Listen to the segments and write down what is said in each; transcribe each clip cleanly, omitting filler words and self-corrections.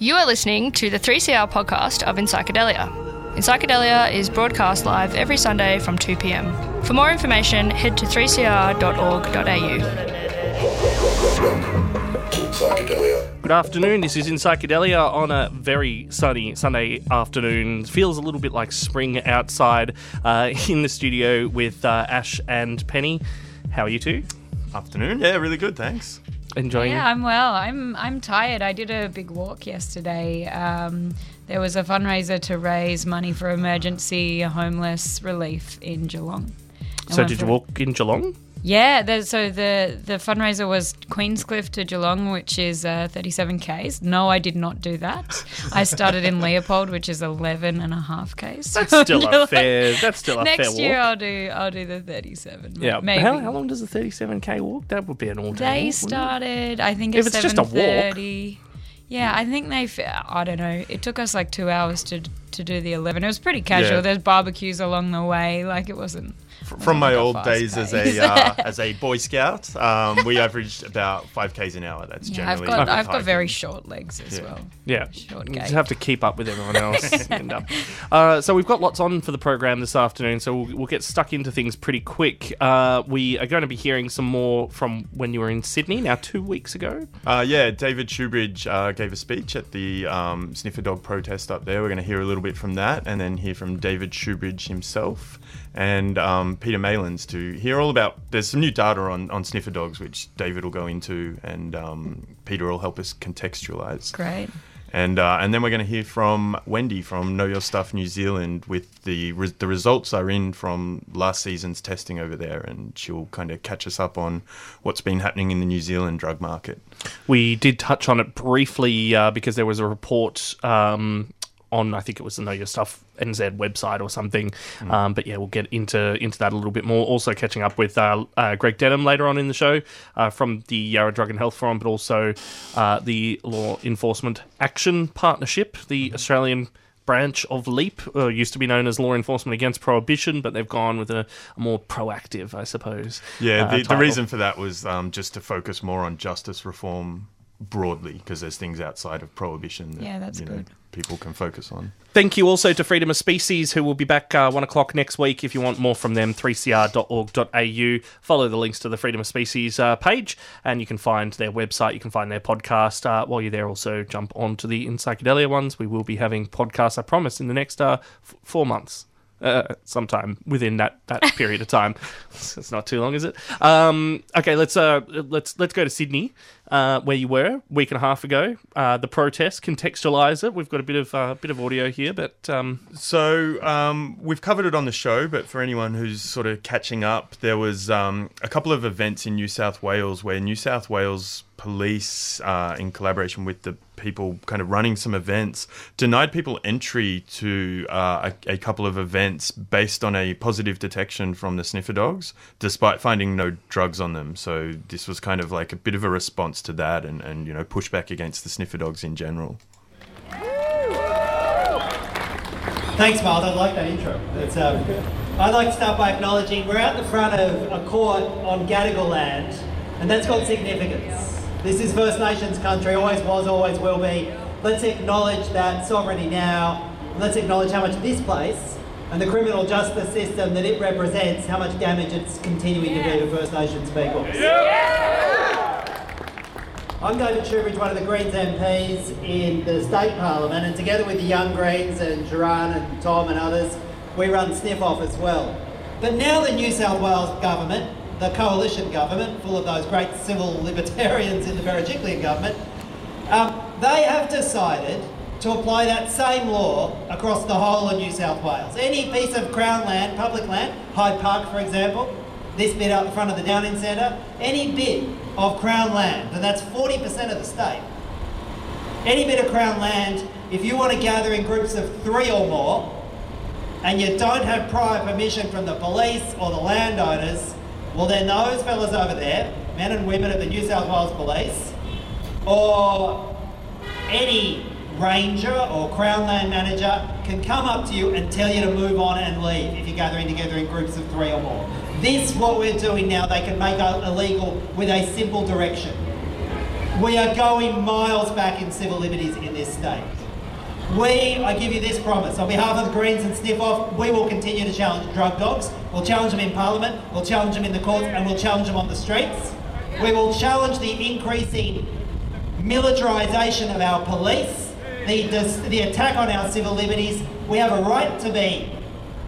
You are listening to the 3CR podcast of Enpsychedelia. Enpsychedelia is broadcast live every Sunday from 2pm. For more information, head to 3cr.org.au. Good afternoon, this is Enpsychedelia on a very sunny Sunday afternoon. Feels a little bit like spring outside in the studio with Ash and Penny. How are you two? Afternoon. Yeah, really good, thanks. Enjoying it? Yeah, I'm well. I'm tired. I did a big walk yesterday. There was a fundraiser to raise money for emergency homeless relief in Geelong. So did you walk in Geelong? Yeah, so the fundraiser was Queenscliff to Geelong, which is 37Ks. No, I did not do that. I started in Leopold, which is 11.5Ks. That's still a fair walk. Next year I'll do the 37. Yeah, maybe. How long does a 37K walk? That would be an all-day walk. They started, I think, at 7:30. Yeah, I think I don't know. It took us like 2 hours to do the 11. It was pretty casual. Yeah. There's barbecues along the way. Like, it wasn't. From my old days as a Boy Scout, we averaged about 5Ks an hour. That's generally. I've got very short legs as well. Yeah, short. You just have to keep up with everyone else. So we've got lots on for the program this afternoon. So we'll get stuck into things pretty quick. We are going to be hearing some more from when you were in Sydney now 2 weeks ago. David Shoebridge gave a speech at the Sniffer Dog protest up there. We're going to hear a little bit from that, and then hear from David Shoebridge himself and Peter Malins to hear all about. There's some new data on sniffer dogs, which David will go into, and Peter will help us contextualize. Great. And then we're going to hear from Wendy from Know Your Stuff New Zealand with the results are in from last season's testing over there, and she'll kind of catch us up on what's been happening in the New Zealand drug market. We did touch on it briefly because there was a report on, I think it was the Know Your Stuff NZ website or something. But yeah, we'll get into that a little bit more. Also catching up with Greg Denham later on in the show from the Yarra Drug and Health Forum, but also the Law Enforcement Action Partnership, the Australian branch of LEAP, used to be known as Law Enforcement Against Prohibition, but they've gone with a more proactive, I suppose. Yeah, the reason for that was just to focus more on justice reform broadly, because there's things outside of prohibition that people can focus on. Thank you also to Freedom of Species, who will be back 1 o'clock next week. If you want more from them, 3cr.org.au. Follow the links to the Freedom of Species page, and you can find their website, you can find their podcast. While you're there, also jump onto the Enpsychedelia ones. We will be having podcasts, I promise, in the next 4 months. Sometime within that period of time. It's not too long, is it? Okay, let's go to Sydney, where you were a week and a half ago. The protest, contextualise it. We've got a bit of audio here, but so we've covered it on the show. But for anyone who's sort of catching up, there was a couple of events in New South Wales where New South Wales police, in collaboration with the people kind of running some events, denied people entry to a couple of events based on a positive detection from the sniffer dogs, despite finding no drugs on them. So this was kind of like a bit of a response to that and pushback against the sniffer dogs in general. Thanks, Miles. I like that intro. I'd like to start by acknowledging we're out the front of a court on Gadigal land, and that's got significance. This is First Nations country, always was, always will be. Let's acknowledge that sovereignty now. Let's acknowledge how much this place and the criminal justice system that it represents, how much damage it's continuing to do to First Nations people. Yeah. I'm David Shoebridge, one of the Greens MPs in the State Parliament, and together with the Young Greens and Duran and Tom and others, we run Sniff Off as well. But now the New South Wales government, the coalition government, full of those great civil libertarians in the Berejiklian government, they have decided to apply that same law across the whole of New South Wales. Any piece of Crown land, public land, Hyde Park for example, this bit up the front of the Downing Centre, any bit of Crown land, and that's 40% of the state, any bit of Crown land, if you want to gather in groups of 3 or more, and you don't have prior permission from the police or the landowners, well, then those fellas over there, men and women of the New South Wales Police, or any ranger or Crown land manager can come up to you and tell you to move on and leave if you're gathering together in groups of 3 or more. This, what we're doing now, they can make illegal with a simple direction. We are going miles back in civil liberties in this state. We, I give you this promise, on behalf of the Greens and Sniff Off, we will continue to challenge drug dogs. We'll challenge them in Parliament, we'll challenge them in the courts, and we'll challenge them on the streets. We will challenge the increasing militarisation of our police, the attack on our civil liberties. We have a right to be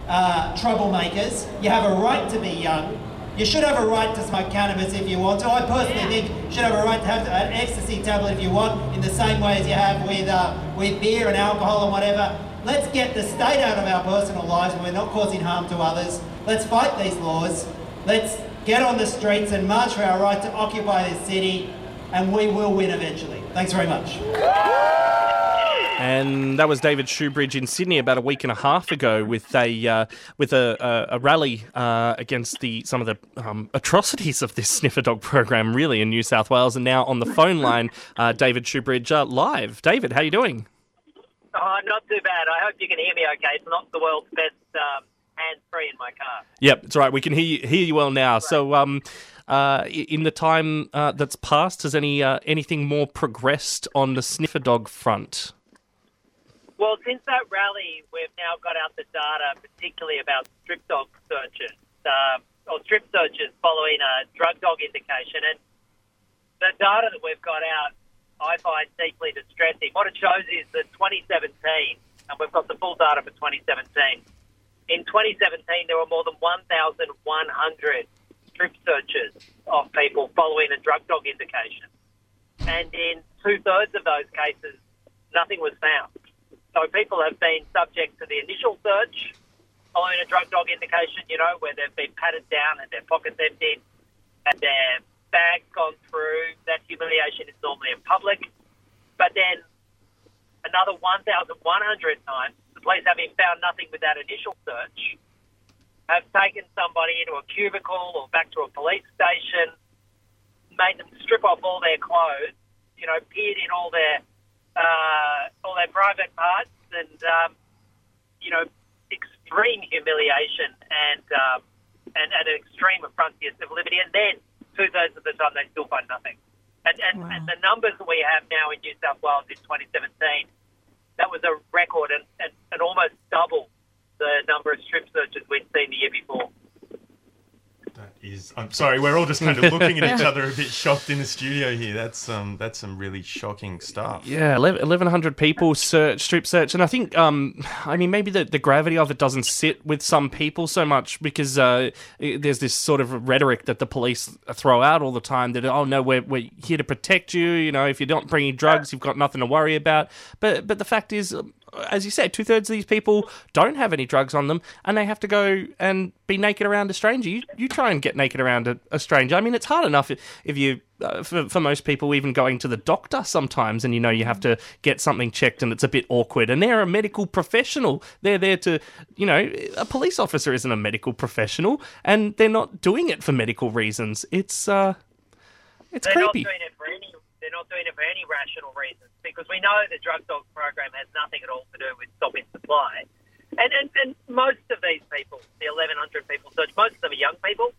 troublemakers. You have a right to be young. You should have a right to smoke cannabis if you want to. I personally think you should have a right to have an ecstasy tablet if you want, in the same way as you have with beer and alcohol and whatever. Let's get the state out of our personal lives when we're not causing harm to others. Let's fight these laws. Let's get on the streets and march for our right to occupy this city, and we will win eventually. Thanks very much. And that was David Shoebridge in Sydney about a week and a half ago with a rally against some of the atrocities of this sniffer dog program, really, in New South Wales. And now on the phone line, David Shoebridge live. David, how are you doing? Oh, not too bad. I hope you can hear me okay. It's not the world's best hands-free in my car. Yep, it's all right. We can hear you well now. Right. So in the time that's passed, has anything more progressed on the sniffer dog front? Well, since that rally, we've now got out the data, particularly about strip dog searches, or strip searches following a drug dog indication. And the data that we've got out, I find deeply distressing. What it shows is that 2017, and we've got the full data for 2017, in 2017 there were more than 1,100 strip searches of people following a drug dog indication. And in two-thirds of those cases, nothing was found. So people have been subject to the initial search following a drug dog indication, you know, where they've been patted down and their pockets emptied and their bags gone through. That humiliation is normally in public. But then another 1,100 times, the police, having found nothing with that initial search, have taken somebody into a cubicle or back to a police station, made them strip off all their clothes, you know, peered in all their private parts, and you know, extreme humiliation and an extreme affront to your civil liberty. And then two-thirds of the time they still find nothing. And the numbers that we have now in New South Wales in 2017, that was a record and almost double the number of strip searches we'd seen the year before. I'm sorry, we're all just kind of looking at each other a bit shocked in the studio here. That's some really shocking stuff. Yeah, 1,100 people strip search, and I think I mean, maybe the gravity of it doesn't sit with some people so much, because there's this sort of rhetoric that the police throw out all the time that, oh no, we're here to protect you, you know, if you're not bringing drugs, you've got nothing to worry about. But the fact is, as you said, two-thirds of these people don't have any drugs on them, and they have to go and be naked around a stranger. You try and get naked around a stranger. I mean, it's hard enough if you, for most people, even going to the doctor sometimes, and you know you have to get something checked, and it's a bit awkward. And they're a medical professional. They're there to, you know, a police officer isn't a medical professional, and they're not doing it for medical reasons. It's creepy. They're not doing it for any rational reasons, because we know the drug dog program has nothing at all to do with stopping supply. And most of these people, the 1,100 people searched, most of them are young people.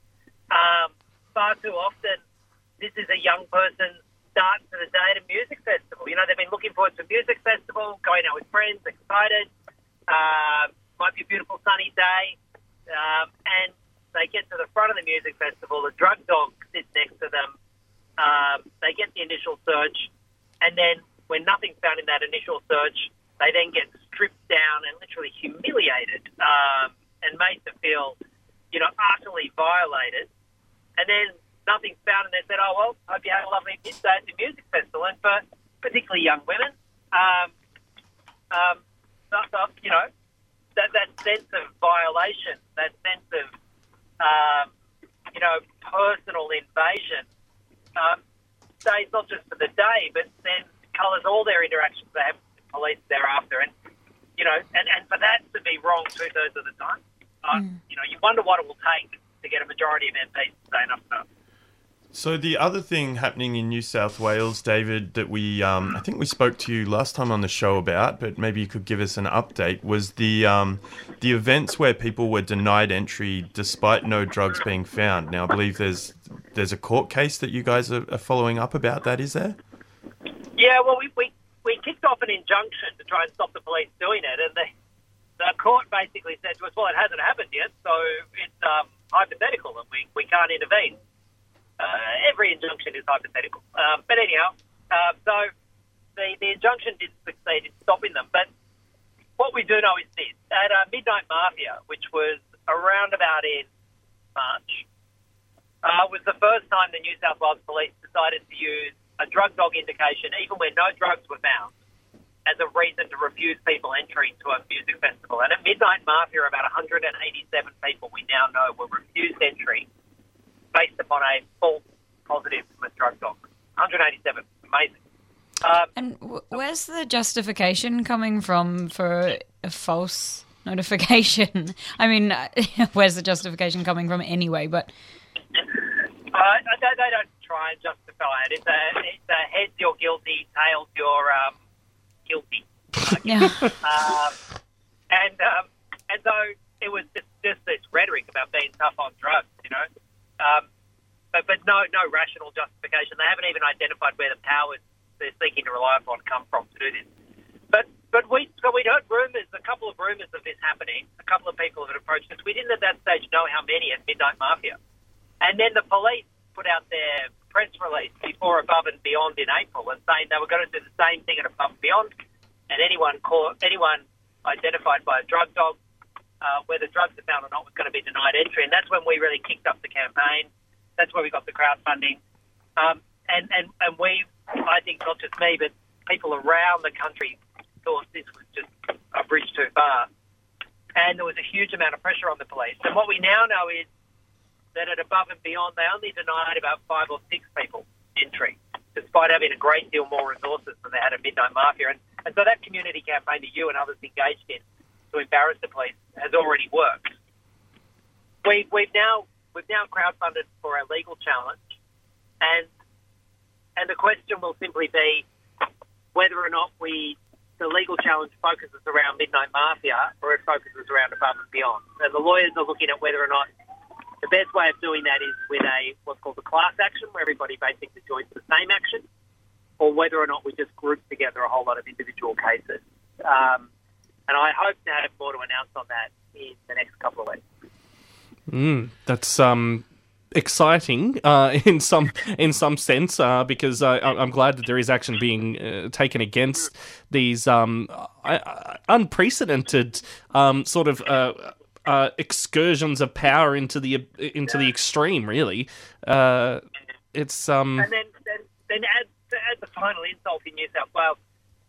Far too often, this is a young person starting to the day at a music festival. You know, they've been looking forward to a music festival, going out with friends, excited. Might be a beautiful sunny day. And they get to the front of the music festival, the drug dog sits next to them. They get the initial search, and then when nothing's found in that initial search, they then get stripped down and literally humiliated and made to feel, you know, utterly violated. And then nothing's found, and they said, oh, well, hope you had a lovely day at the music festival. And for particularly young women, you know, that sense of violation, that sense of, you know, personal invasion, stays not just for the day, but then colours all their interactions they have with the police thereafter. And, you know, and for that to be wrong two-thirds of the time, you know, you wonder what it will take to get a majority of MPs to say enough stuff. So the other thing happening in New South Wales, David, that we, I think we spoke to you last time on the show about, but maybe you could give us an update, was the events where people were denied entry despite no drugs being found. Now, I believe there's a court case that you guys are following up about that, is there? Yeah, well, we kicked off an injunction to try and stop the police doing it, and the court basically said to us, well, it hasn't happened yet, so it's hypothetical and we can't intervene. Every injunction is hypothetical. But anyhow, so the injunction didn't succeed in stopping them. But what we do know is this. At Midnight Mafia, which was around about in March, was the first time the New South Wales Police decided to use a drug dog indication, even where no drugs were found, as a reason to refuse people entry to a music festival. And at Midnight Mafia, about 187 people we now know were refused entry based upon a false positive from a drug dog. 187. Amazing. And where's the justification coming from for a false notification? I mean, where's the justification coming from anyway? But they don't try and justify it. It's a heads you're guilty, tails you're guilty. Yeah. And so it was just this rhetoric about being tough on drugs, you know. But no rational justification. They haven't even identified where the powers they're seeking to rely upon come from to do this. But we'd heard rumours, a couple of rumours of this happening. A couple of people had approached us. We didn't at that stage know how many at Midnight Mafia. And then the police put out their press release before Above and Beyond in April, and saying they were going to do the same thing at Above and Beyond. And anyone identified by a drug dog, whether drugs are found or not, was going to be denied entry. And that's when we really kicked up the campaign. That's where we got the crowdfunding. And we, I think not just me, but people around the country thought this was just a bridge too far. And there was a huge amount of pressure on the police. And what we now know is that at Above and Beyond, they only denied about 5 or 6 people entry, despite having a great deal more resources than they had at Midnight Mafia. And so that community campaign that you and others engaged in to embarrass the police has already worked. We've now crowdfunded for a legal challenge, and the question will simply be whether or not the legal challenge focuses around Midnight Mafia or it focuses around Above and Beyond. And the lawyers are looking at whether or not the best way of doing that is with what's called a class action, where everybody basically joins the same action, or whether or not we just group together a whole lot of individual cases. And I hope to have more to announce on that in the next couple of weeks. That's exciting in some sense because I'm glad that there is action being taken against these unprecedented sort of excursions of power into the extreme. Really, it's and then add the final insult in New South Wales.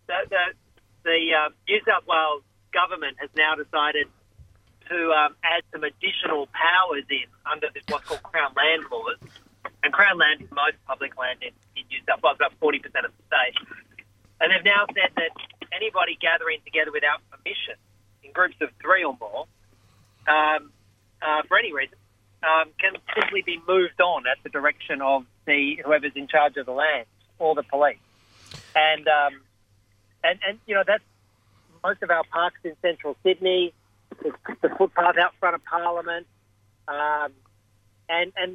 The New South Wales government has now decided to add some additional powers in under this what's called Crown Land laws. And Crown Land is most public land in New South Wales, about 40% of the state. And they've now said that anybody gathering together without permission in groups of 3 or more, for any reason, can simply be moved on at the direction of whoever's in charge of the land or the police. And you know, that's most of our parks in central Sydney, the footpath out front of Parliament, and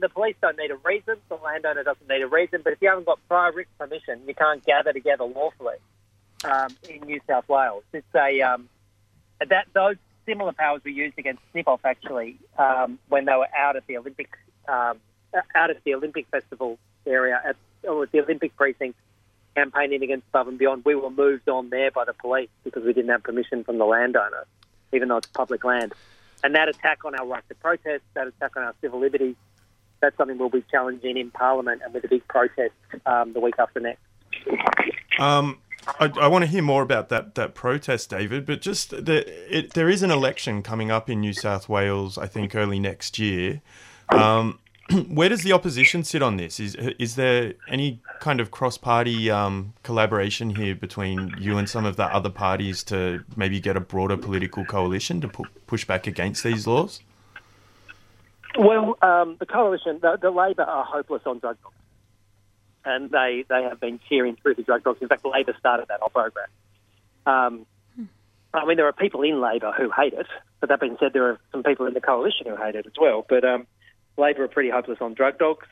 the police don't need a reason, the landowner doesn't need a reason, but if you haven't got prior written permission, you can't gather together lawfully in New South Wales. It's those similar powers were used against Sniff Off actually when they were out at the Olympic Festival area at the Olympic precinct campaigning against Above and Beyond. We were moved on there by the police because we didn't have permission from the landowner, even though it's public land. And that attack on our right to protest, that attack on our civil liberties, that's something we'll be challenging in Parliament and with a big protest the week after next. I want to hear more about that protest, David, but just there is an election coming up in New South Wales, I think, early next year. Where does the opposition sit on this? Is there any kind of cross-party collaboration here between you and some of the other parties to maybe get a broader political coalition to push back against these laws? Well, the coalition, the Labor are hopeless on drug dogs. And they have been cheering through the drug dogs. In fact, Labor started that whole program. I mean, there are people in Labor who hate it, but that being said, there are some people in the coalition who hate it as well. But Labor are pretty hopeless on drug dogs.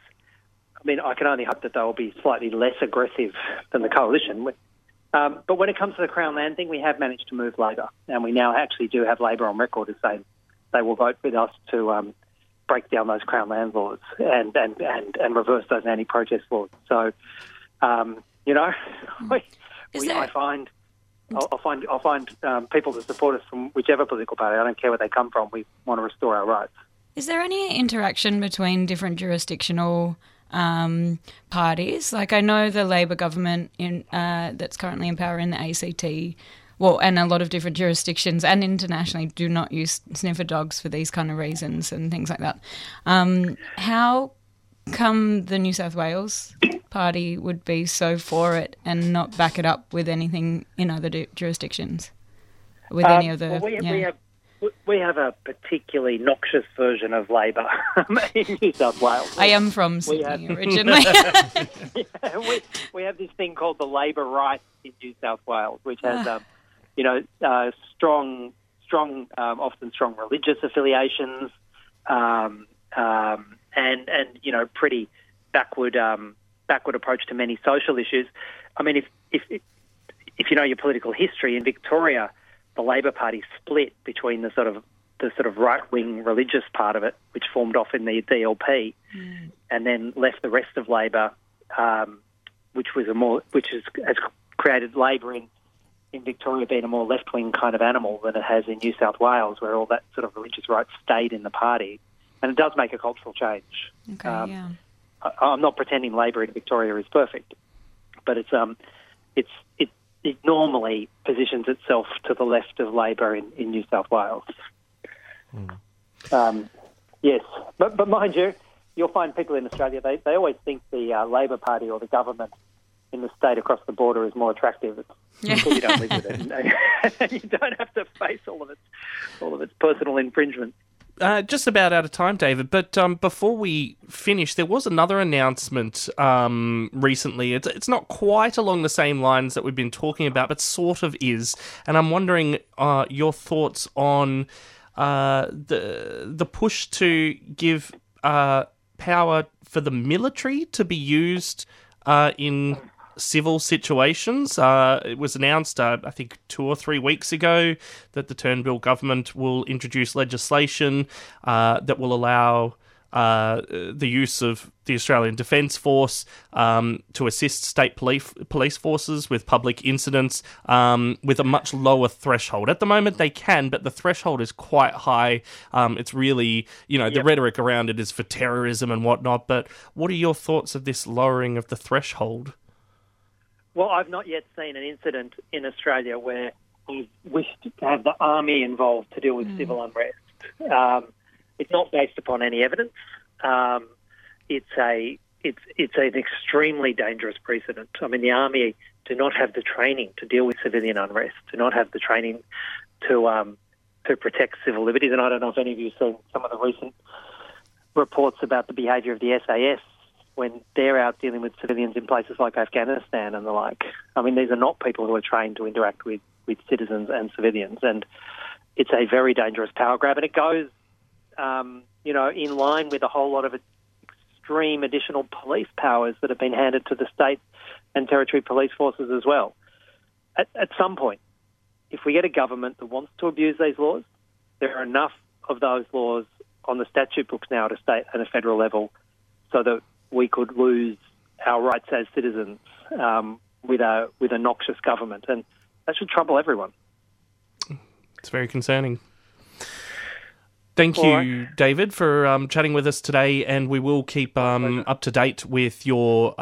I mean, I can only hope that they'll be slightly less aggressive than the Coalition. But when it comes to the Crown land thing, we have managed to move Labor, and we now actually do have Labor on record as saying they will vote with us to break down those Crown land laws and reverse those anti-protest laws. So, you know, I'll find people that support us from whichever political party. I don't care where they come from. We want to restore our rights. Is there any interaction between different jurisdictional parties? Like, I know the Labor government in that's currently in power in the ACT, well, and a lot of different jurisdictions and internationally do not use sniffer dogs for these kind of reasons and things like that. How come the New South Wales party would be so for it and not back it up with anything in other jurisdictions? With any of the we have a particularly noxious version of Labor in New South Wales. I am from Sydney originally. Yeah, we have this thing called the Labor right in New South Wales, which has often strong religious affiliations, and you know, pretty backward approach to many social issues. I mean, if you know your political history in Victoria, the Labor Party split between the sort of right wing religious part of it, which formed off in the DLP, and then left the rest of Labor, which has created Labor in Victoria being a more left wing kind of animal than it has in New South Wales, where all that sort of religious right stayed in the party, and it does make a cultural change. Okay, yeah. I'm not pretending Labor in Victoria is perfect, but it normally positions itself to the left of Labor in New South Wales. Yes, but mind you, you'll find people in Australia, they always think the Labor Party or the government in the state across the border is more attractive. You don't live with it. You don't have to face all of its personal infringements. Just about out of time, David, but before we finish, there was another announcement recently. It's not quite along the same lines that we've been talking about, but sort of is. And I'm wondering your thoughts on the push to give power for the military to be used in civil situations. It was announced, I think, 2 or 3 weeks ago that the Turnbull government will introduce legislation that will allow the use of the Australian Defence Force to assist state police forces with public incidents with a much lower threshold. At the moment, they can, but the threshold is quite high. It's really, you know, the rhetoric around it is for terrorism and whatnot, but what are your thoughts of this lowering of the threshold? Well, I've not yet seen an incident in Australia where we've wished to have the army involved to deal with civil unrest. It's not based upon any evidence. It's an extremely dangerous precedent. I mean, the army do not have the training to deal with civilian unrest, do not have the training to protect civil liberties. And I don't know if any of you saw some of the recent reports about the behaviour of the SAS when they're out dealing with civilians in places like Afghanistan and the like. I mean, these are not people who are trained to interact with citizens and civilians, and it's a very dangerous power grab, and it goes, you know, in line with a whole lot of extreme additional police powers that have been handed to the state and territory police forces as well. At some point, if we get a government that wants to abuse these laws, there are enough of those laws on the statute books now at a state and a federal level so that we could lose our rights as citizens with a noxious government, and that should trouble everyone. It's very concerning. Thank you, David, for chatting with us today, and we will keep up to date with your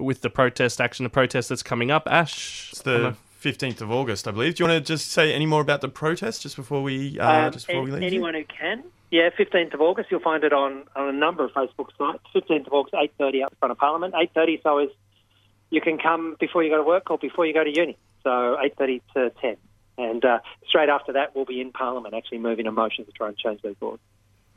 with the protest action, the protest that's coming up. Ash, it's the 15th of August, I believe. Do you want to just say any more about the protest just before we we leave? Anyone who can. Yeah, 15th of August. You'll find it on a number of Facebook sites. 15th of August, 8:30 out in front of Parliament. 8:30, so is you can come before you go to work or before you go to uni. So 8:30 to 10. And straight after that, we'll be in Parliament actually moving a motion to try and change those laws.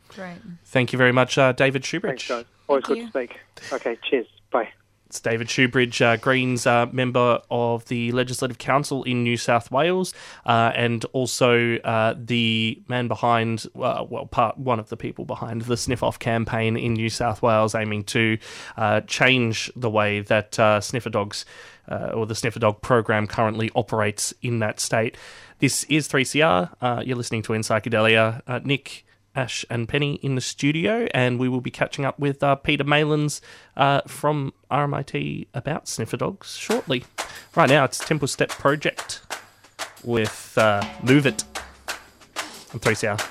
Great. Thank you very much, David Shoebridge. Thanks, guys. Always good to speak. Okay, cheers. Bye. It's David Shoebridge, Greens member of the Legislative Council in New South Wales, and also the man behind, one of the people behind the Sniff Off campaign in New South Wales, aiming to change the way that sniffer dogs or the sniffer dog program currently operates in that state. This is 3CR. You're listening to Enpsychedelia. Nick, Ash and Penny in the studio, and we will be catching up with Peter Malins from RMIT about sniffer dogs shortly. Right now, it's Temple Step Project with Move It on 3CR.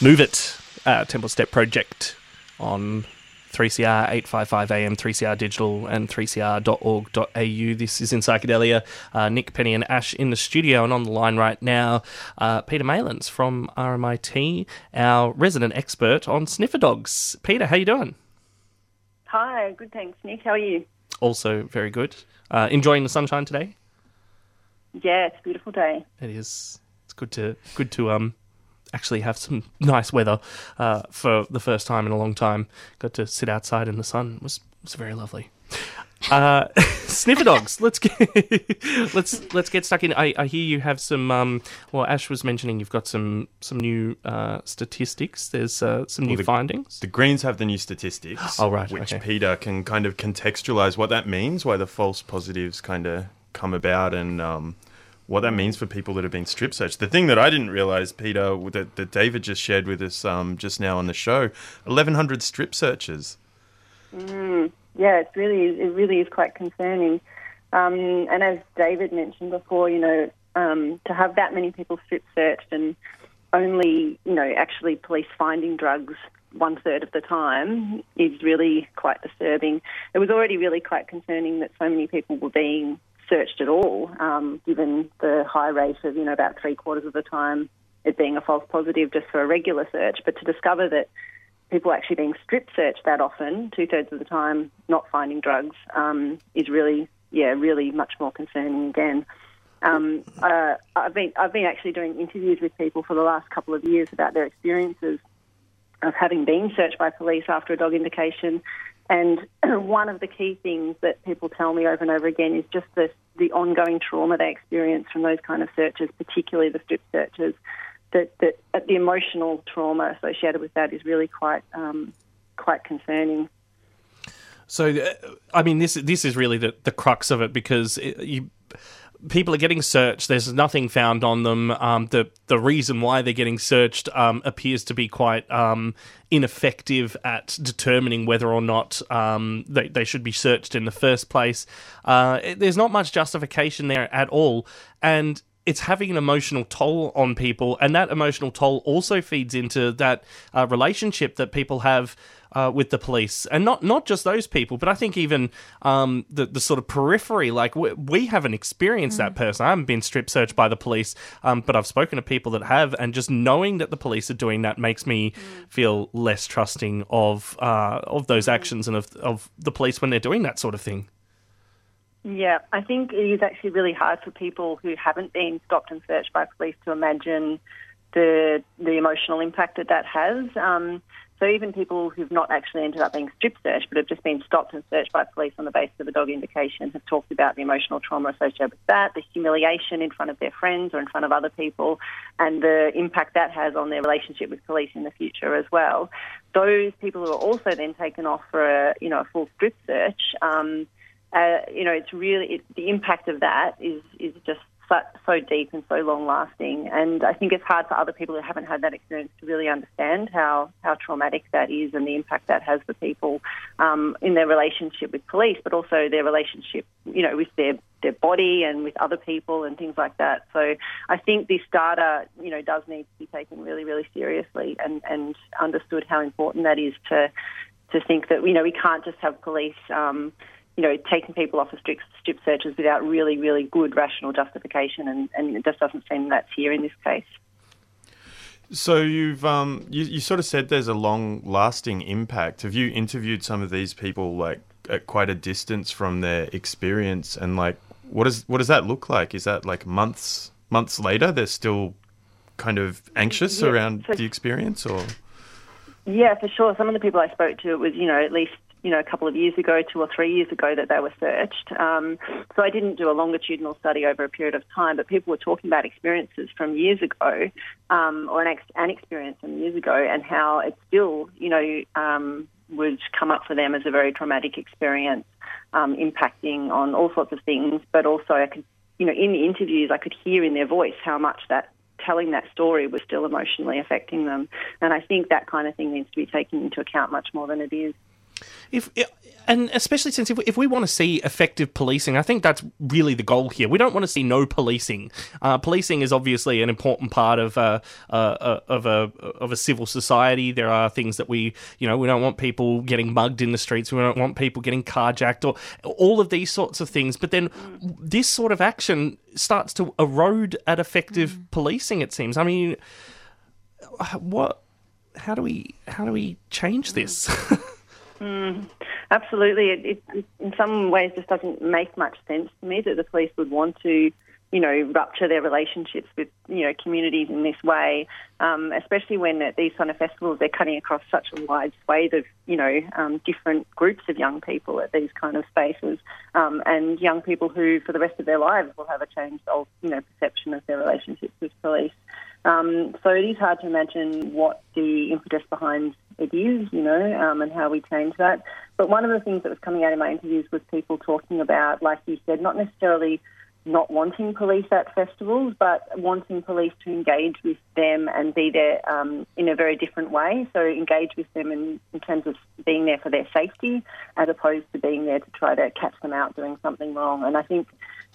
Move It, Temple Step Project on 3CR, 855 AM, 3CR Digital and 3cr.org.au. This is Enpsychedelia. Nick, Penny and Ash in the studio, and on the line right now, Peter Malins from RMIT, our resident expert on sniffer dogs. Peter, how you doing? Hi, good thanks, Nick. How are you? Also very good. Enjoying the sunshine today? Yeah, it's a beautiful day. It is. It's good to actually have some nice weather for the first time in a long time. Got to sit outside in the sun. It was very lovely. Sniffer dogs. Let's get stuck in. I hear you have some. Well, Ash was mentioning you've got some new statistics. There's some new findings. The Greens have the new statistics. Oh right, which okay. Peter can kind of contextualise what that means, why the false positives kind of come about, and what that means for people that have been strip searched. The thing that I didn't realise, Peter, that David just shared with us just now on the show, 1,100 strip searches. Yeah, it really is quite concerning. And as David mentioned before, to have that many people strip searched and only, actually police finding drugs 1/3 of the time is really quite disturbing. It was already really quite concerning that so many people were being searched at all, given the high rate of, about 3/4 of the time it being a false positive just for a regular search. But to discover that people actually being strip searched that often, 2/3 of the time not finding drugs, is really much more concerning again. I've been actually doing interviews with people for the last couple of years about their experiences of having been searched by police after a dog indication. And one of the key things that people tell me over and over again is just the ongoing trauma they experience from those kind of searches, particularly the strip searches, that the emotional trauma associated with that is really quite concerning. So, this is really the crux of it, because people are getting searched. There's nothing found on them. The reason why they're getting searched appears to be quite ineffective at determining whether or not they should be searched in the first place. There's not much justification there at all, and it's having an emotional toll on people, and that emotional toll also feeds into that relationship that people have with the police, and not just those people, but I think even the sort of periphery. Like we haven't experienced that person. I haven't been strip searched by the police, but I've spoken to people that have, and just knowing that the police are doing that makes me feel less trusting of those actions and of the police when they're doing that sort of thing. Yeah, I think it is actually really hard for people who haven't been stopped and searched by police to imagine the emotional impact that has. So even people who've not actually ended up being strip searched but have just been stopped and searched by police on the basis of a dog indication have talked about the emotional trauma associated with that, the humiliation in front of their friends or in front of other people, and the impact that has on their relationship with police in the future as well. Those people who are also then taken off for a full strip search, it's really the impact of that is just so deep and so long-lasting, and I think it's hard for other people who haven't had that experience to really understand how traumatic that is and the impact that has for people in their relationship with police, but also their relationship, with their body and with other people and things like that. So I think this data, does need to be taken really, really seriously and understood how important that is to think that, we can't just have police you know, taking people off of strip searches without really, really good rational justification, and it just doesn't seem that's here in this case. So you've you sort of said there's a long-lasting impact. Have you interviewed some of these people like at quite a distance from their experience, and like what does that look like? Is that like months later they're still kind of anxious around the experience, or? Yeah, for sure. Some of the people I spoke to, it was, you know, at least, you know, a couple of years ago, 2 or 3 years ago, that they were searched. So I didn't do a longitudinal study over a period of time, but people were talking about experiences from years ago, or an experience from years ago, and how it still, you know, would come up for them as a very traumatic experience, impacting on all sorts of things. But also I could, you know, in the interviews, I could hear in their voice how much that telling that story was still emotionally affecting them. And I think that kind of thing needs to be taken into account much more than it is. And especially since if we want to see effective policing, I think that's really the goal here. We don't want to see no policing. Policing is obviously an important part of a civil society. There are things that we don't want people getting mugged in the streets. We don't want people getting carjacked, or all of these sorts of things. But then this sort of action starts to erode at effective policing, it seems. I mean, how do we change this? Absolutely. It in some ways just doesn't make much sense to me that the police would want to, you know, rupture their relationships with, you know, communities in this way, especially when at these kind of festivals they're cutting across such a wide swathe of, you know, different groups of young people at these kind of spaces, and young people who for the rest of their lives will have a changed old, you know, perception of their relationships with police. So it is hard to imagine what the impetus behind it is, you know, and how we change that. But one of the things that was coming out in my interviews was people talking about, like you said, not necessarily not wanting police at festivals, but wanting police to engage with them and be there in a very different way. So engage with them in terms of being there for their safety as opposed to being there to try to catch them out doing something wrong. And I think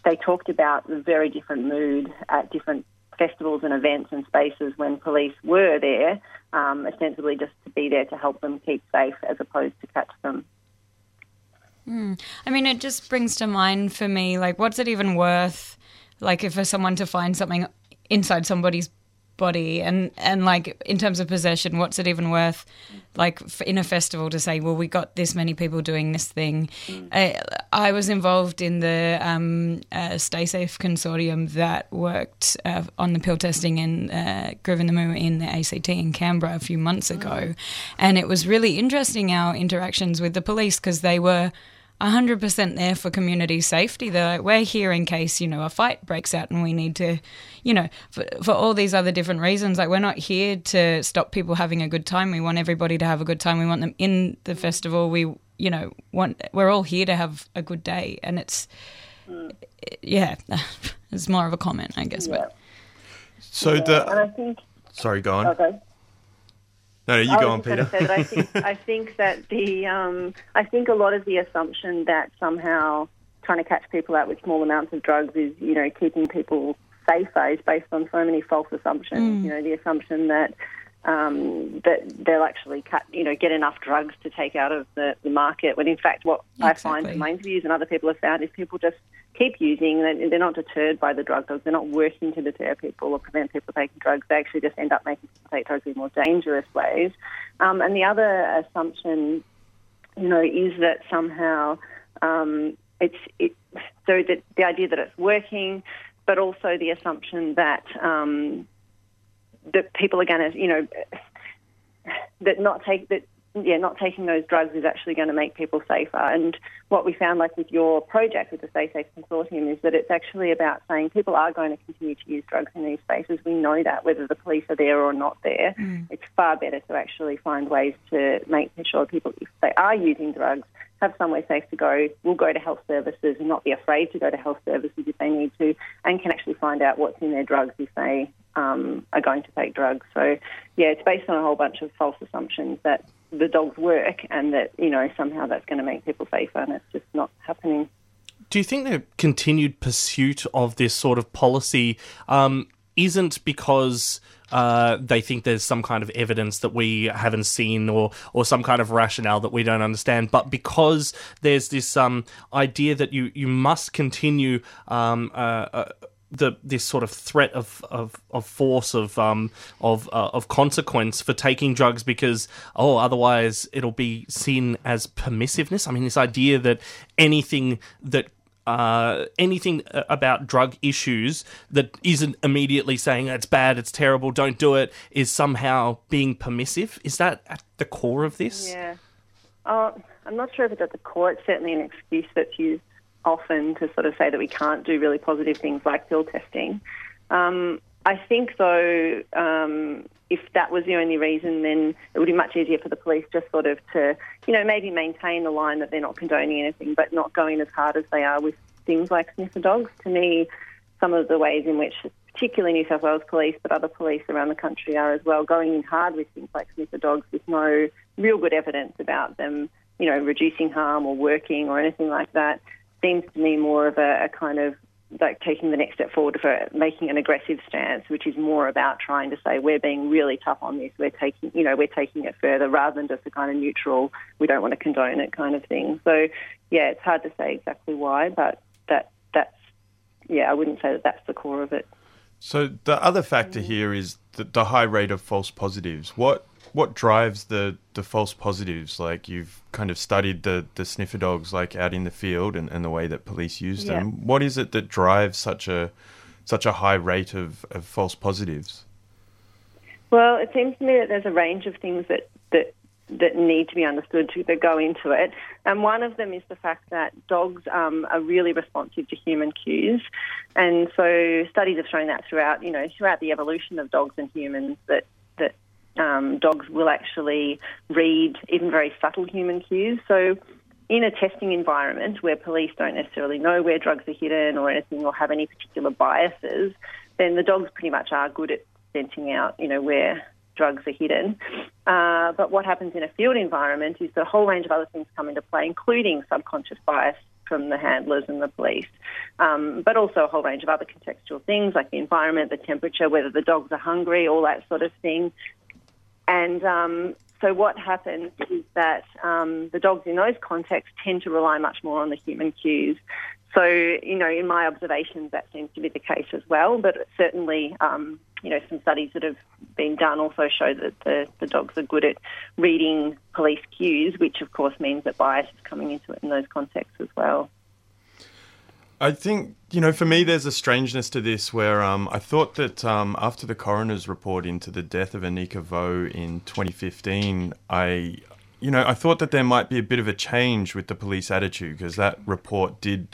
they talked about the very different mood at different festivals and events and spaces when police were there, ostensibly just to be there to help them keep safe as opposed to catch them. I mean, it just brings to mind for me, like, what's it even worth, like, if for someone to find something inside somebody's body and like, in terms of possession, what's it even worth, like, in a festival to say, well, we got this many people doing this thing. I was involved in the Stay Safe Consortium that worked on the pill testing in Groovin the Moo in the ACT in Canberra a few months ago, and it was really interesting our interactions with the police, because they were 100% there for community safety. They're like, we're here in case, you know, a fight breaks out and we need to, you know, for all these other different reasons. Like, we're not here to stop people having a good time. We want everybody to have a good time. We want them in the festival. We, you know, we're all here to have a good day. And it's, it's more of a comment, I guess. Yeah. But so sorry, go on. Okay. No, you go on, Peter. I think a lot of the assumption that somehow trying to catch people out with small amounts of drugs is, you know, keeping people safer is based on so many false assumptions. You know, the assumption that that they'll actually get enough drugs to take out of the market. When in fact, what I find in my interviews and other people have found is people just keep using. They're not deterred by the drug dogs. They're not working to deter people or prevent people taking drugs. They actually just end up making people take drugs in more dangerous ways. And the other assumption, you know, is that somehow so that the idea that it's working, but also the assumption that that people are going to, you know, not taking those drugs is actually going to make people safer. And what we found, like with your project with the Stay Safe Consortium, is that it's actually about saying people are going to continue to use drugs in these spaces. We know that, whether the police are there or not there. It's far better to actually find ways to make sure people, if they are using drugs, have somewhere safe to go, will go to health services and not be afraid to go to health services if they need to, and can actually find out what's in their drugs if they are going to take drugs. So, yeah, it's based on a whole bunch of false assumptions that the dogs work and that, you know, somehow that's going to make people safer, and it's just not happening. Do you think the continued pursuit of this sort of policy isn't because they think there's some kind of evidence that we haven't seen or some kind of rationale that we don't understand, but because there's this idea that you must continue this sort of threat of force of consequence for taking drugs because otherwise it'll be seen as permissiveness. I mean, this idea that anything about drug issues that isn't immediately saying it's bad, it's terrible, don't do it, is somehow being permissive. Is that at the core of this? Yeah, I'm not sure if it's at the core. It's certainly an excuse that's used often to sort of say that we can't do really positive things like pill testing. I think, though, if that was the only reason, then it would be much easier for the police just sort of to, maybe maintain the line that they're not condoning anything but not going as hard as they are with things like sniffer dogs. To me, some of the ways in which particularly New South Wales police but other police around the country are as well going in hard with things like sniffer dogs with no real good evidence about them, reducing harm or working or anything like that, seems to me more of a kind of like taking the next step forward for making an aggressive stance, which is more about trying to say we're being really tough on this, we're taking it further, rather than just a kind of neutral, we don't want to condone it kind of thing. So yeah, it's hard to say exactly why, but that's I wouldn't say that's the core of it. So the other factor here is the high rate of false positives. What drives the false positives? Like, you've kind of studied the sniffer dogs, like out in the field and the way that police use them. What is it that drives such a high rate of false positives? Well, it seems to me that there's a range of things that need to be understood that go into it. And one of them is the fact that dogs are really responsive to human cues. And so studies have shown that throughout the evolution of dogs and humans that dogs will actually read even very subtle human cues. So in a testing environment where police don't necessarily know where drugs are hidden or anything or have any particular biases, then the dogs pretty much are good at scenting out, where drugs are hidden. But what happens in a field environment is the whole range of other things come into play, including subconscious bias from the handlers and the police, but also a whole range of other contextual things like the environment, the temperature, whether the dogs are hungry, all that sort of thing. And so what happens is that the dogs in those contexts tend to rely much more on the human cues. So, in my observations, that seems to be the case as well. But certainly, some studies that have been done also show that the dogs are good at reading police cues, which, of course, means that bias is coming into it in those contexts as well. I think, for me, there's a strangeness to this where I thought that after the coroner's report into the death of Anika Vo in 2015, I thought that there might be a bit of a change with the police attitude, because that report did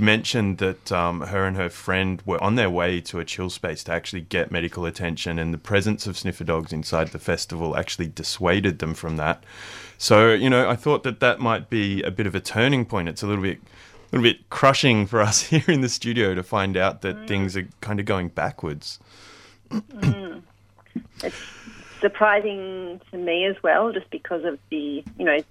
mention that her and her friend were on their way to a chill space to actually get medical attention, and the presence of sniffer dogs inside the festival actually dissuaded them from that. So, I thought that might be a bit of a turning point. It's a little bit crushing for us here in the studio to find out that things are kind of going backwards. It's surprising to me as well, just because of the,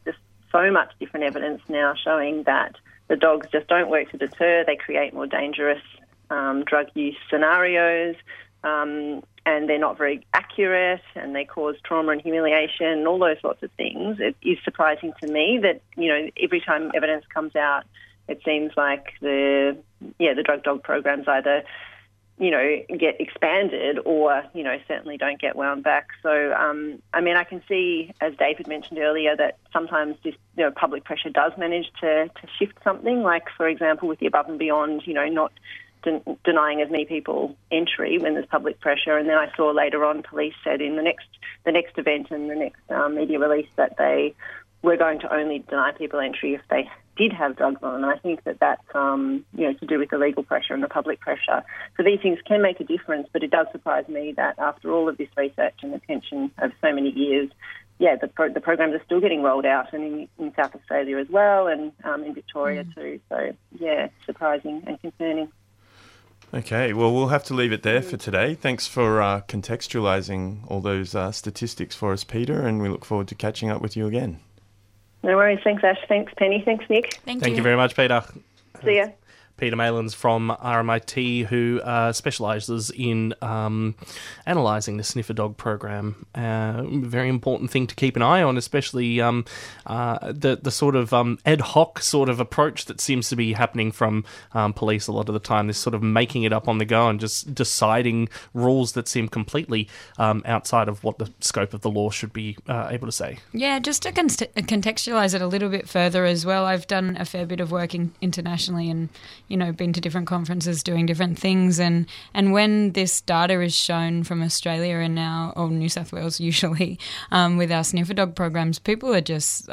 just so much different evidence now showing that the dogs just don't work to deter. They create more dangerous drug use scenarios, and they're not very accurate, and they cause trauma and humiliation and all those sorts of things. It is surprising to me that, every time evidence comes out, it seems like the drug dog programs either, get expanded or, certainly don't get wound back. So, I can see, as David mentioned earlier, that sometimes this, public pressure does manage to shift something. Like, for example, with the Above and Beyond, not denying as many people entry when there's public pressure. And then I saw later on police said in the next event and the next media release that they were going to only deny people entry if they did have drugs on, and I think that's to do with the legal pressure and the public pressure. So these things can make a difference, but it does surprise me that after all of this research and attention over so many years, the programs are still getting rolled out, and in South Australia as well, and in Victoria too. So, surprising and concerning. Okay, well, we'll have to leave it there for today. Thanks for contextualising all those statistics for us, Peter, and we look forward to catching up with you again. No worries. Thanks, Ash. Thanks, Penny. Thanks, Nick. Thank you very much, Peter. See ya. Peter Malins from RMIT, who specialises in analysing the sniffer dog program. Very important thing to keep an eye on, especially the sort of ad hoc sort of approach that seems to be happening from police a lot of the time, this sort of making it up on the go and just deciding rules that seem completely outside of what the scope of the law should be able to say. Yeah, just to contextualise it a little bit further as well, I've done a fair bit of work internationally and, you know, been to different conferences doing different things, and when this data is shown from Australia and now, or New South Wales usually, with our sniffer dog programs, people are just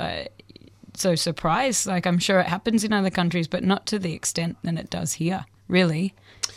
so surprised. Like, I'm sure it happens in other countries, but not to the extent that it does here, really.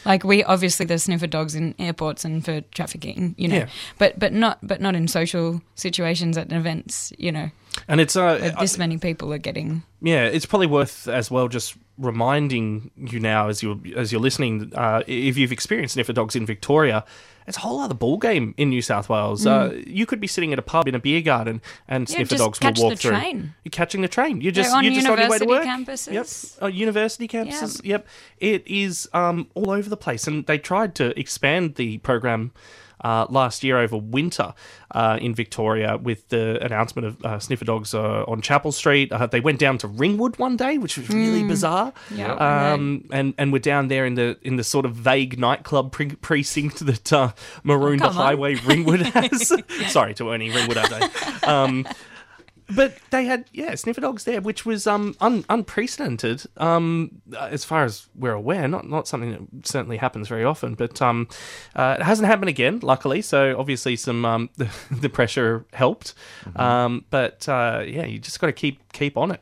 Like, we obviously there's sniffer dogs in airports and for trafficking, you know, yeah. but not in social situations at events, you know. And it's this many people are getting. Yeah, it's probably worth as well just reminding you now as you're listening, if you've experienced sniffer dogs in Victoria, it's a whole other ball game in New South Wales. You could be sitting at a pub in a beer garden and sniffer dogs will walk through. You're catching the train. You're just on your way to work. Campuses. Yep. University campuses. Yep. It is all over the place, and they tried to expand the program last year over winter in Victoria with the announcement of sniffer dogs on Chapel Street. They went down to Ringwood one day, which was really bizarre. Yep. And we're down there in the sort of vague nightclub precinct that Maroondah Highway Ringwood has. Sorry to any Ringwood update. But they had, sniffer dogs there, which was unprecedented as far as we're aware. Not something that certainly happens very often, but it hasn't happened again, luckily. So obviously some the pressure helped. Mm-hmm. But you just got to keep on it.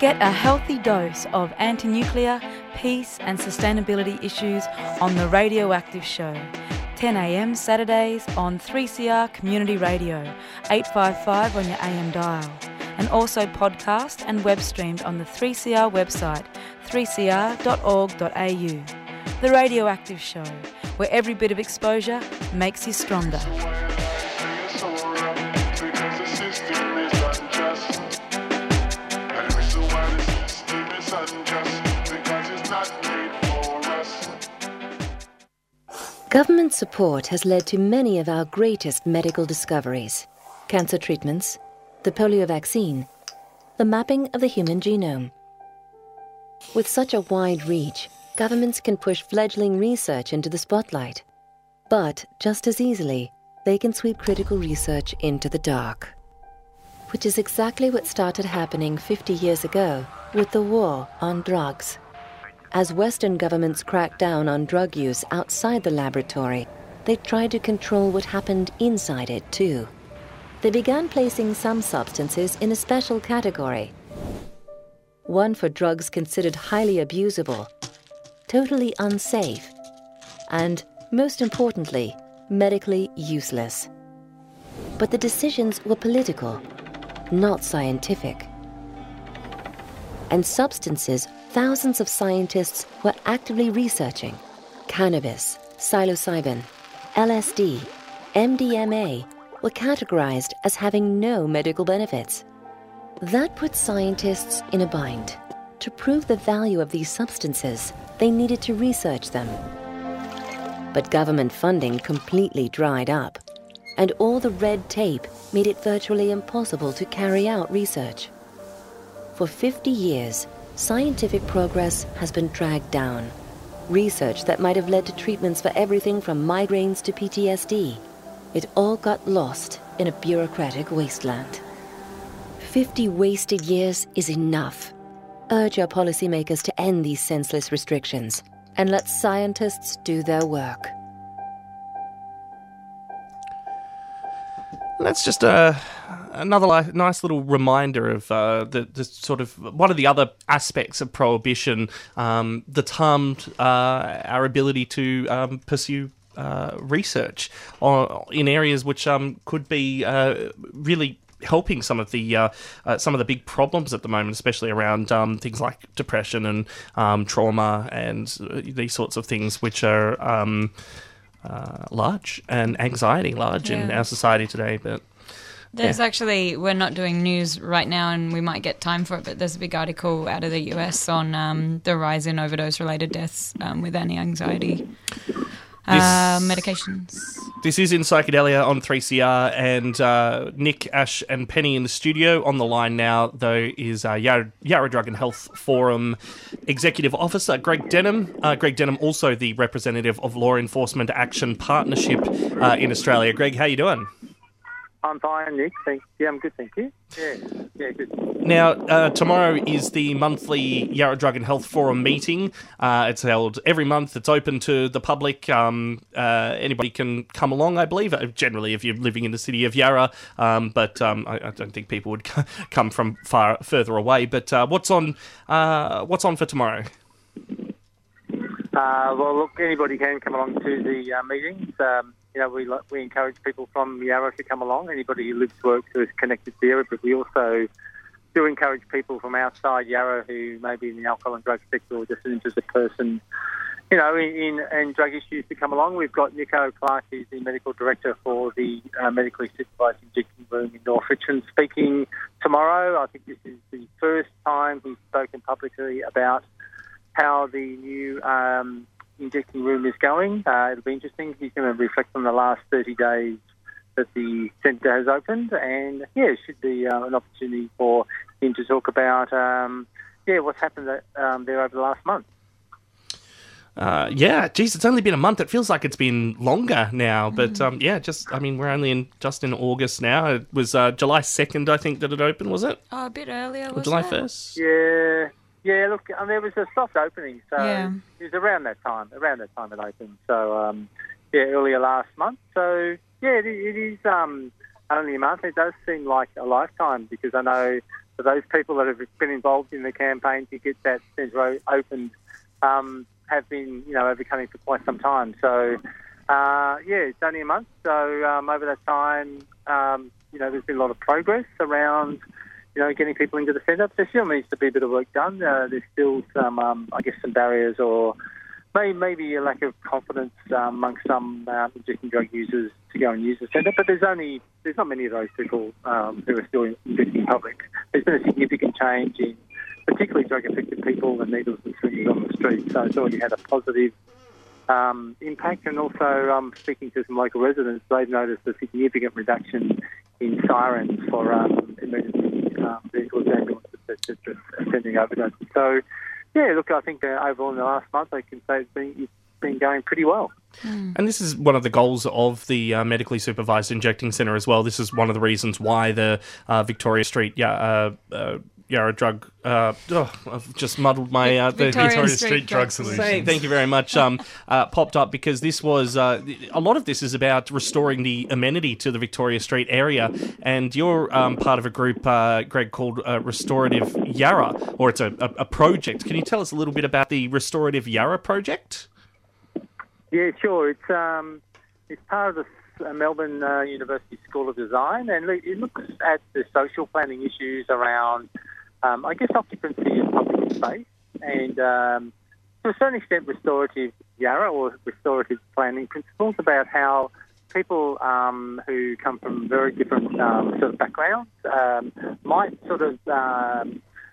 Get a healthy dose of anti-nuclear, peace and sustainability issues on The Radioactive Show, 10am Saturdays on 3CR Community Radio, 855 on your AM dial, and also podcast and web streamed on the 3CR website, 3cr.org.au. The Radioactive Show, where every bit of exposure makes you stronger. Government support has led to many of our greatest medical discoveries: cancer treatments, the polio vaccine, the mapping of the human genome. With such a wide reach, governments can push fledgling research into the spotlight. But just as easily, they can sweep critical research into the dark. Which is exactly what started happening 50 years ago with the war on drugs. As Western governments cracked down on drug use outside the laboratory, they tried to control what happened inside it too. They began placing some substances in a special category. One for drugs considered highly abusable, totally unsafe, and, most importantly, medically useless. But the decisions were political, not scientific. And substances thousands of scientists were actively researching: cannabis, psilocybin, LSD, MDMA, were categorized as having no medical benefits. That put scientists in a bind. To prove the value of these substances, they needed to research them. But government funding completely dried up, and all the red tape made it virtually impossible to carry out research. For 50 years, scientific progress has been dragged down. Research that might have led to treatments for everything from migraines to PTSD. It all got lost in a bureaucratic wasteland. 50 wasted years is enough. Urge our policymakers to end these senseless restrictions and let scientists do their work. That's just another nice little reminder of the sort of one of the other aspects of prohibition that harmed our ability to pursue research in areas which could be really helping some of the big problems at the moment, especially around things like depression and trauma and these sorts of things, which are large and anxiety large in our society today. But there's actually, we're not doing news right now and we might get time for it, but there's a big article out of the US on the rise in overdose-related deaths with anti-anxiety medications. This is Enpsychedelia on 3CR, and Nick, Ash and Penny in the studio. On the line now, though, is Yarra Drug and Health Forum Executive Officer Greg Denham. Greg Denham, also the representative of Law Enforcement Action Partnership in Australia. Greg, how you doing? I'm fine, Nick. Thanks. Yeah, I'm good, thank you. Yeah, good. Now, tomorrow is the monthly Yarra Drug and Health Forum meeting. It's held every month. It's open to the public. Anybody can come along, I believe, generally if you're living in the city of Yarra. But I don't think people would come from further away. But what's on for tomorrow? Well, look, anybody can come along to the meetings. We encourage people from Yarra to come along, anybody who lives, works, who is connected to Yarra, but we also do encourage people from outside Yarra who may be in the alcohol and drug sector or just an interested person, in drug issues to come along. We've got Nico Clark, who's the medical director for the medically supervised injection room in North Richmond, speaking tomorrow. I think this is the first time he's spoken publicly about how the new injecting room is going. It'll be interesting. He's going to reflect on the last 30 days that the centre has opened, and it should be an opportunity for him to talk about what's happened there over the last month. It's only been a month. It feels like it's been longer now, but we're only in August now. It was July 2nd, I think, that it opened, was it? Oh, a bit earlier, or was July it? July 1st? Yeah. Yeah, look, and there was a soft opening, so it was around that time it opened. So, earlier last month. So, it is only a month. It does seem like a lifetime, because I know for those people that have been involved in the campaign to get that centre opened have been, overcoming for quite some time. So, it's only a month. So, over that time, there's been a lot of progress around getting people into the centre. There still needs to be a bit of work done. There's still some, some barriers, or maybe a lack of confidence amongst some injecting drug users to go and use the centre. But there's not many of those people who are still injecting public. There's been a significant change in particularly drug-affected people and needles and syringes on the street. So it's already had a positive impact. And also, speaking to some local residents, they've noticed a significant reduction in sirens for emergency vehicles, ambulances, etc., attending overdoses. So Yeah, look, I think overall in the last month, I can say it's been going pretty well. And this is one of the goals of the medically supervised injecting centre as well. This is one of the reasons why the Victoria Street Yarra Drug... I've just muddled my... Victoria Street Drug Solution. Thank you very much. Popped up because this was... a lot of this is about restoring the amenity to the Victoria Street area, and you're part of a group, Greg, called Restorative Yarra, or it's a project. Can you tell us a little bit about the Restorative Yarra project? Yeah, sure. It's part of the Melbourne University School of Design, and it looks at the social planning issues around, I guess, occupancy of public space, and to a certain extent, restorative Yarra or restorative planning principles about how people who come from very different sort of backgrounds might sort of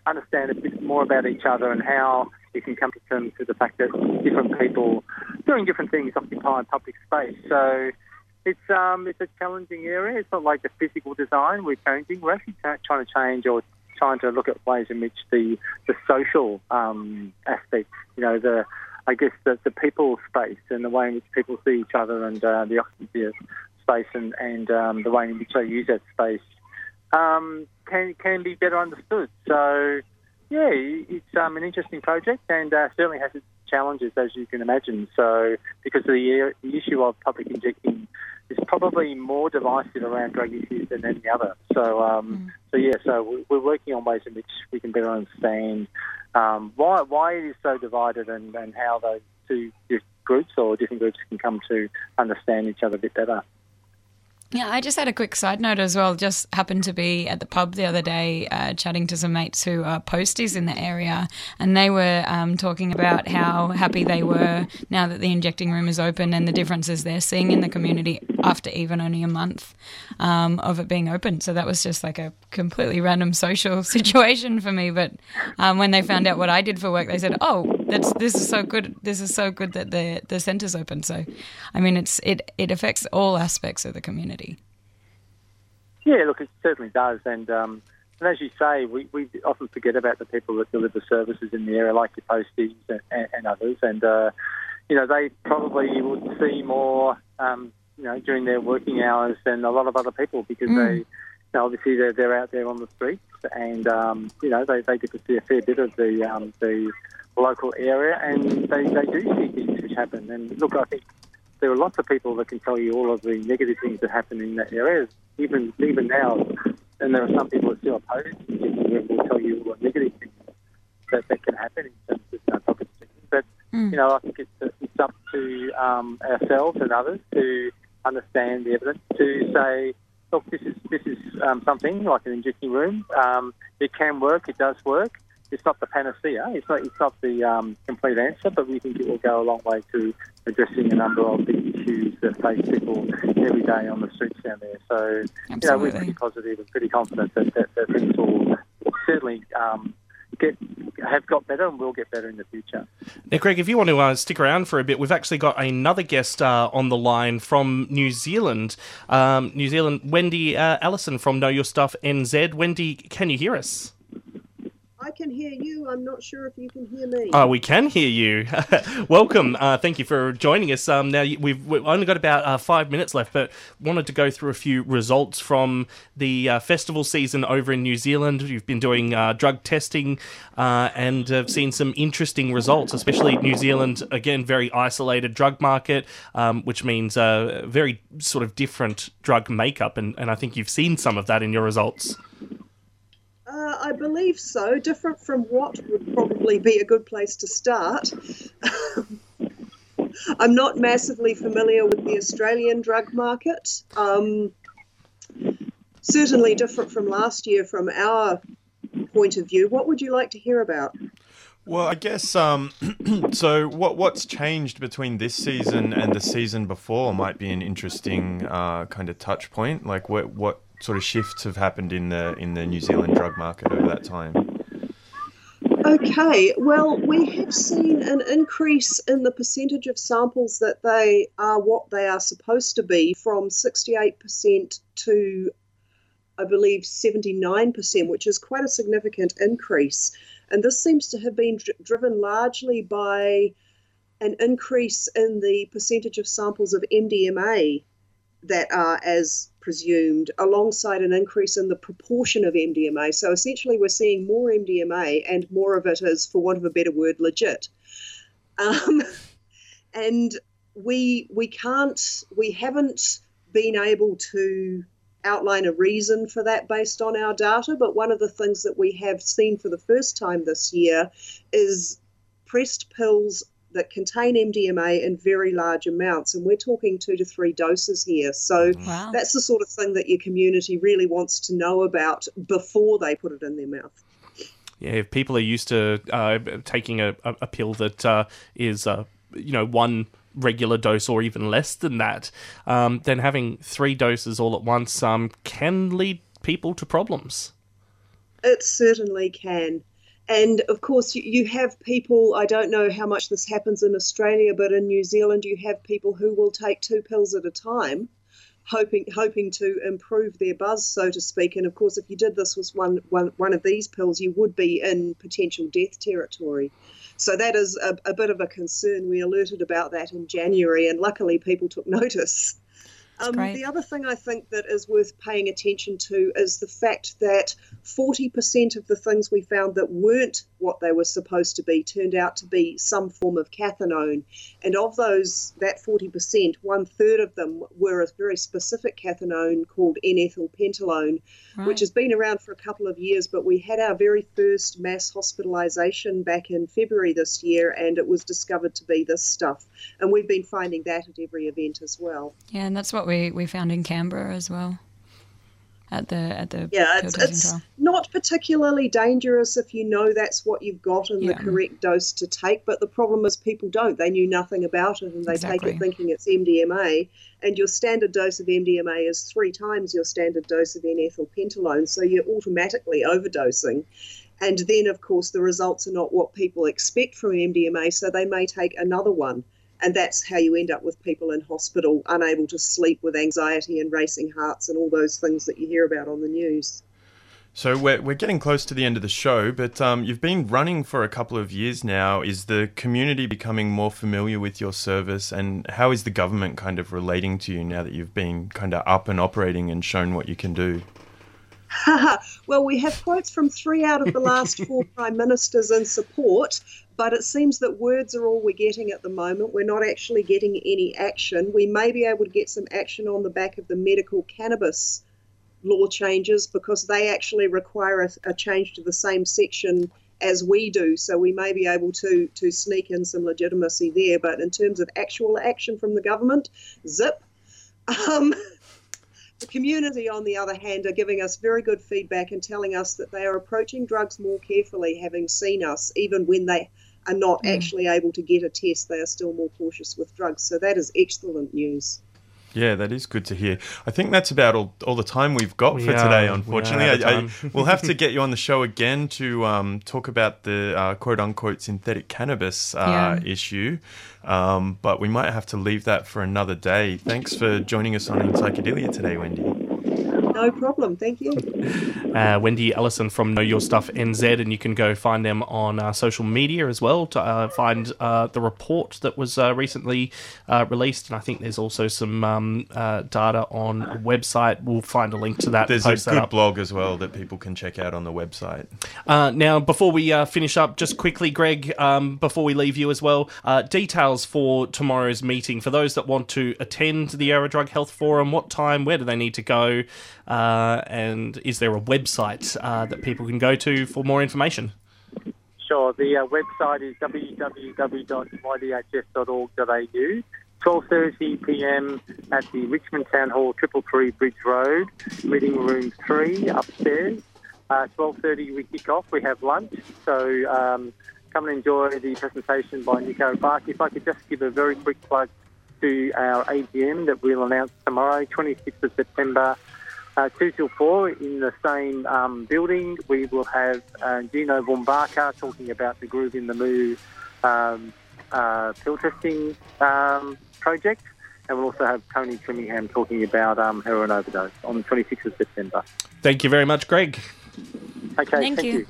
understand a bit more about each other and how you can come to terms with the fact that different people doing different things occupy public space. So it's a challenging area. It's not like the physical design we're changing. We're actually trying to change or trying to look at ways in which the social aspects, you know, the people space and the way in which people see each other and the occupancy of space and the way in which they use that space can be better understood. So... yeah, it's an interesting project and certainly has its challenges, as you can imagine. So, because the issue of public injecting is probably more divisive around drug issues than any other. So, so we're working on ways in which we can better understand why it is so divided and how those two groups or different groups can come to understand each other a bit better. Yeah, I just had a quick side note as well. Just happened to be at the pub the other day chatting to some mates who are posties in the area, and they were talking about how happy they were now that the injecting room is open and the differences they're seeing in the community after even only a month of it being open. So that was just like a completely random social situation for me. But when they found out what I did for work, they said, oh, this is so good. This is so good that the centre's open. So, I mean, it affects all aspects of the community. Yeah, look, it certainly does. And as you say, we often forget about the people that deliver services in the area, like your posties and others. And you know, they probably would see more, you know, during their working hours than a lot of other people because they. Now, obviously, they're out there on the streets, and you know they get to see a fair bit of the local area, and they do see things which happen. And look, I think there are lots of people that can tell you all of the negative things that happen in that area, even now. And there are some people that still oppose it, and will tell you all the negative things that can happen in terms of public speaking. But you know, I think it's up to ourselves and others to understand the evidence to say, look, this is something like an injecting room. It can work. It does work. It's not the panacea. It's not the complete answer, but we think it will go a long way to addressing a number of the issues that face people every day on the streets down there. So, absolutely. You know, we're pretty positive and pretty confident that things will certainly have got better and will get better in the future. Now, Greg, if you want to stick around for a bit, we've actually got another guest on the line from New Zealand. Wendy Allison from Know Your Stuff NZ. Wendy, can you hear us? I can hear you. I'm not sure if you can hear me. Oh, we can hear you. Welcome. Thank you for joining us. Now, we've only got about 5 minutes left, but wanted to go through a few results from the festival season over in New Zealand. You've been doing drug testing and have seen some interesting results, especially New Zealand, again, very isolated drug market, which means very sort of different drug makeup. And I think you've seen some of that in your results. I believe so. Different from what would probably be a good place to start. I'm not massively familiar with the Australian drug market. Certainly different from last year from our point of view. What would you like to hear about? Well, I guess so what's changed between this season and the season before might be an interesting kind of touch point. Like what sort of shifts have happened in the New Zealand drug market over that time? Okay, well, we have seen an increase in the percentage of samples that they are what they are supposed to be from 68% to I believe, 79%, which is quite a significant increase. And this seems to have been driven largely by an increase in the percentage of samples of MDMA that are as presumed, alongside an increase in the proportion of MDMA. So essentially we're seeing more MDMA and more of it is, for want of a better word, legit. And we haven't been able to outline a reason for that based on our data, but one of the things that we have seen for the first time this year is pressed pills that contain MDMA in very large amounts, and we're talking 2 to 3 doses here. So wow. That's the sort of thing that your community really wants to know about before they put it in their mouth. Yeah, if people are used to taking a pill that is, one regular dose or even less than that, then having 3 doses all at once can lead people to problems. It certainly can. And, of course, you have people, I don't know how much this happens in Australia, but in New Zealand you have people who will take 2 pills at a time, hoping to improve their buzz, so to speak. And, of course, if you did this with one of these pills, you would be in potential death territory. So that is a bit of a concern. We alerted about that in January, and luckily people took notice. The other thing I think that is worth paying attention to is the fact that 40% of the things we found that weren't what they were supposed to be turned out to be some form of cathinone. And of those, that 40%, 1/3 of them were a very specific cathinone called n-ethylpentylone, which has been around for a couple of years, but we had our very first mass hospitalisation back in February this year, and it was discovered to be this stuff. And we've been finding that at every event as well. Yeah, and that's what we found in Canberra as well. At the yeah, it's not particularly dangerous if you know that's what you've got and the correct dose to take, but the problem is people don't. They knew nothing about it and they take it thinking it's MDMA, and your standard dose of MDMA is 3 times your standard dose of n-ethylpentylone, so you're automatically overdosing. And then, of course, the results are not what people expect from MDMA, so they may take another one. And that's how you end up with people in hospital, unable to sleep with anxiety and racing hearts and all those things that you hear about on the news. So we're getting close to the end of the show, but you've been running for a couple of years now. Is the community becoming more familiar with your service, and how is the government kind of relating to you now that you've been kind of up and operating and shown what you can do? Well, we have quotes from 3 out of the last 4 prime ministers in support, but it seems that words are all we're getting at the moment. We're not actually getting any action. We may be able to get some action on the back of the medical cannabis law changes, because they actually require a change to the same section as we do, so we may be able to sneak in some legitimacy there. But in terms of actual action from the government, zip. The community, on the other hand, are giving us very good feedback and telling us that they are approaching drugs more carefully, having seen us, even when they are not actually able to get a test. They are still more cautious with drugs. So that is excellent news. Yeah, that is good to hear. I think that's about all the time we've got for today, unfortunately. We'll have to get you on the show again to talk about the quote-unquote synthetic cannabis issue, but we might have to leave that for another day. Thanks for joining us on Enpsychedelia today, Wendy. No problem. Thank you. Wendy Allison from Know Your Stuff NZ, and you can go find them on social media as well to find the report that was recently released. And I think there's also some data on a website. We'll find a link to that. There's a good blog as well that people can check out on the website. Now, before we finish up, just quickly, Greg, before we leave you as well, details for tomorrow's meeting. For those that want to attend the Yarra Drug Health Forum, what time, where do they need to go? And is there a website that people can go to for more information? Sure. The website is www.ydhs.org.au. 12:30pm at the Richmond Town Hall, 333 Bridge Road, meeting room 3 upstairs. 12:30 we kick off. We have lunch. So come and enjoy the presentation by Nico Clark. If I could just give a very quick plug to our AGM that we'll announce tomorrow, 26th of September, 2 till 4 in the same building. We will have Gino Bumbaka talking about the Groovin the Moo pill testing project. And we'll also have Tony Trimmingham talking about heroin overdose on the 26th of September. Thank you very much, Greg. Okay, thank you.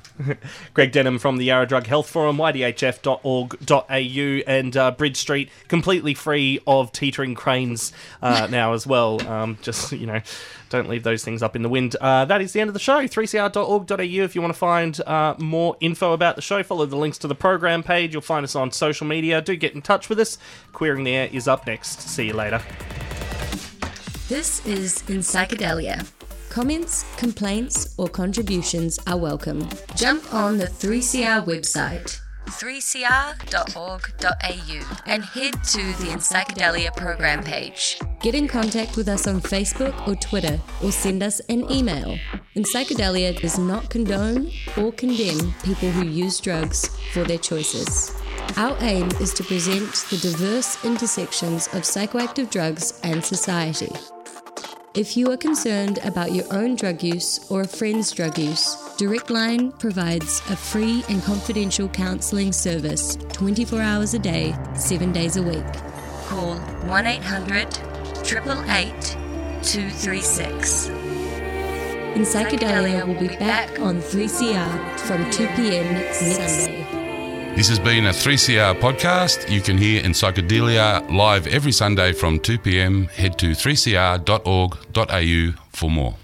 Greg Denham from the Yarra Drug Health Forum, ydhf.org.au, and Bridge Street, completely free of teetering cranes now as well. Just, you know, don't leave those things up in the wind. That is the end of the show. 3cr.org.au if you want to find more info about the show. Follow the links to the program page. You'll find us on social media. Do get in touch with us. Queering the Air is up next. See you later. This is Enpsychedelia. Comments, complaints, or contributions are welcome. Jump on the 3CR website, 3cr.org.au, and head to the Enpsychedelia program page. Get in contact with us on Facebook or Twitter, or send us an email. Enpsychedelia does not condone or condemn people who use drugs for their choices. Our aim is to present the diverse intersections of psychoactive drugs and society. If you are concerned about your own drug use or a friend's drug use, Direct Line provides a free and confidential counselling service 24 hours a day, 7 days a week. Call 1800 888 236. Enpsychedelia will be back on 3CR from 2pm next Sunday. This has been a 3CR podcast. You can hear Enpsychedelia live every Sunday from 2pm. Head to 3cr.org.au for more.